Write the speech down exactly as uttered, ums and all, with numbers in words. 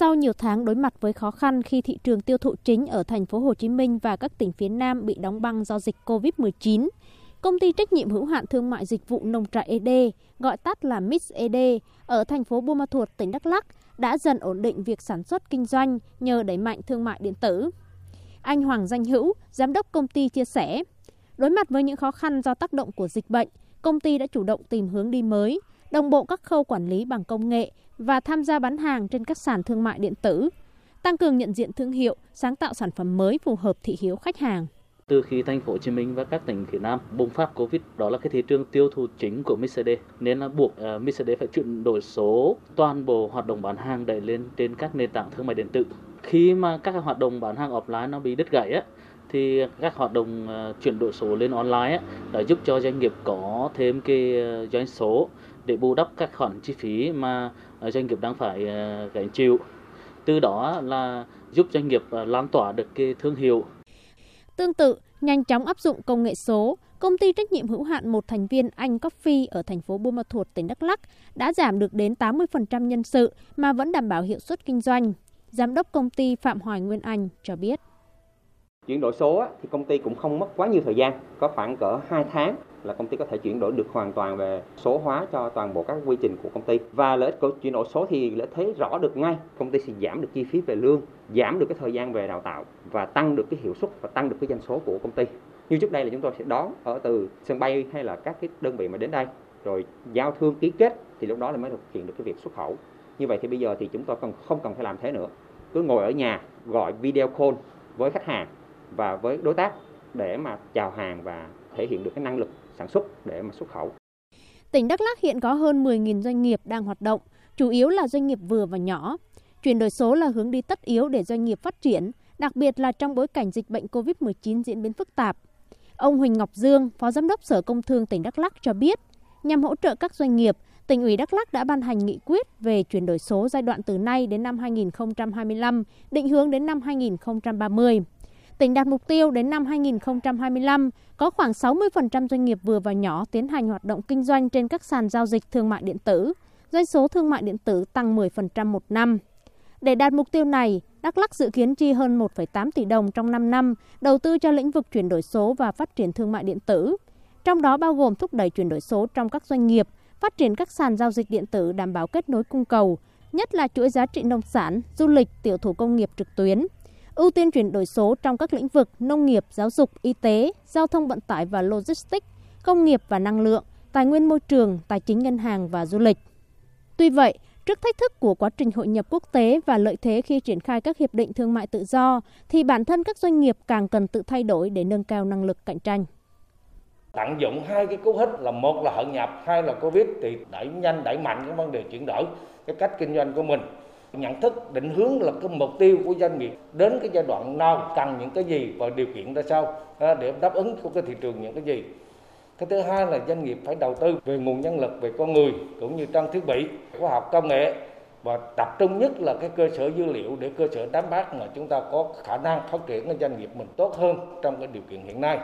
Sau nhiều tháng đối mặt với khó khăn khi thị trường tiêu thụ chính ở thành phố Hồ Chí Minh và các tỉnh phía Nam bị đóng băng do dịch Covid mười chín, Công ty trách nhiệm hữu hạn thương mại dịch vụ nông trại e đê, gọi tắt là Miss e đê, ở thành phố Buôn Ma Thuột, tỉnh Đắk Lắk đã dần ổn định việc sản xuất kinh doanh nhờ đẩy mạnh thương mại điện tử. Anh Hoàng Danh Hữu, giám đốc công ty chia sẻ, đối mặt với những khó khăn do tác động của dịch bệnh, công ty đã chủ động tìm hướng đi mới, đồng bộ các khâu quản lý bằng công nghệ và tham gia bán hàng trên các sàn thương mại điện tử, tăng cường nhận diện thương hiệu, sáng tạo sản phẩm mới phù hợp thị hiếu khách hàng. Từ khi thành phố Hồ Chí Minh và các tỉnh phía Nam bùng phát Covid, đó là cái thị trường tiêu thụ chính của Miss e đê, nên là buộc uh, Miss e đê phải chuyển đổi số toàn bộ hoạt động bán hàng đẩy lên trên các nền tảng thương mại điện tử. Khi mà các hoạt động bán hàng offline nó bị đứt gãy á, thì các hoạt động uh, chuyển đổi số lên online á, đã giúp cho doanh nghiệp có thêm cái uh, doanh số để bù đắp các khoản chi phí mà uh, doanh nghiệp đang phải uh, gánh chịu. Từ đó là giúp doanh nghiệp uh, lan tỏa được cái thương hiệu. Tương tự, nhanh chóng áp dụng công nghệ số, công ty trách nhiệm hữu hạn một thành viên Anh Coffee ở thành phố Buôn Ma Thuột, tỉnh Đắk Lắk đã giảm được đến tám mươi phần trăm nhân sự mà vẫn đảm bảo hiệu suất kinh doanh. Giám đốc công ty Phạm Hoài Nguyên Anh cho biết. Chuyển đổi số thì công ty cũng không mất quá nhiều thời gian, có khoảng cỡ hai tháng là công ty có thể chuyển đổi được hoàn toàn về số hóa cho toàn bộ các quy trình của công ty. Và lợi ích của chuyển đổi số thì lợi thấy rõ được ngay, công ty sẽ giảm được chi phí về lương, giảm được cái thời gian về đào tạo và tăng được cái hiệu suất và tăng được cái doanh số của công ty. Như trước đây là chúng tôi sẽ đón ở từ sân bay hay là các cái đơn vị mà đến đây rồi giao thương ký kết thì lúc đó là mới thực hiện được cái việc xuất khẩu. Như vậy thì bây giờ thì chúng tôi còn không cần phải làm thế nữa, cứ ngồi ở nhà gọi video call với khách hàng và với đối tác để mà chào hàng và thể hiện được cái năng lực sản xuất để mà xuất khẩu. Tỉnh Đắk Lắk hiện có hơn mười nghìn doanh nghiệp đang hoạt động, chủ yếu là doanh nghiệp vừa và nhỏ. Chuyển đổi số là hướng đi tất yếu để doanh nghiệp phát triển, đặc biệt là trong bối cảnh dịch bệnh Covid mười chín diễn biến phức tạp. Ông Huỳnh Ngọc Dương, Phó Giám đốc Sở Công Thương tỉnh Đắk Lắk cho biết, nhằm hỗ trợ các doanh nghiệp, Tỉnh ủy Đắk Lắk đã ban hành nghị quyết về chuyển đổi số giai đoạn từ nay đến năm hai nghìn không trăm hai mươi lăm, định hướng đến năm hai nghìn không trăm ba mươi. Tỉnh đạt mục tiêu đến năm hai nghìn không trăm hai mươi lăm có khoảng sáu mươi phần trăm doanh nghiệp vừa và nhỏ tiến hành hoạt động kinh doanh trên các sàn giao dịch thương mại điện tử, doanh số thương mại điện tử tăng mười phần trăm một năm. Để đạt mục tiêu này, Đắk Lắk dự kiến chi hơn một phẩy tám tỷ đồng trong năm năm đầu tư cho lĩnh vực chuyển đổi số và phát triển thương mại điện tử, trong đó bao gồm thúc đẩy chuyển đổi số trong các doanh nghiệp, phát triển các sàn giao dịch điện tử đảm bảo kết nối cung cầu, nhất là chuỗi giá trị nông sản, du lịch, tiểu thủ công nghiệp trực tuyến. Ưu tiên chuyển đổi số trong các lĩnh vực nông nghiệp, giáo dục, y tế, giao thông vận tải và logistics, công nghiệp và năng lượng, tài nguyên môi trường, tài chính ngân hàng và du lịch. Tuy vậy, trước thách thức của quá trình hội nhập quốc tế và lợi thế khi triển khai các hiệp định thương mại tự do, thì bản thân các doanh nghiệp càng cần tự thay đổi để nâng cao năng lực cạnh tranh. Tận dụng hai cái cú hích là một là hội nhập, hai là Covid thì đẩy nhanh, đẩy mạnh cái vấn đề chuyển đổi cái cách kinh doanh của mình. Nhận thức định hướng là cái mục tiêu của doanh nghiệp đến cái giai đoạn nào, cần những cái gì và điều kiện ra sao để đáp ứng của cái thị trường những cái gì. Cái thứ hai là doanh nghiệp phải đầu tư về nguồn nhân lực, về con người cũng như trang thiết bị, khoa học công nghệ và tập trung nhất là cái cơ sở dữ liệu để cơ sở đám bác mà chúng ta có khả năng phát triển cái doanh nghiệp mình tốt hơn trong cái điều kiện hiện nay.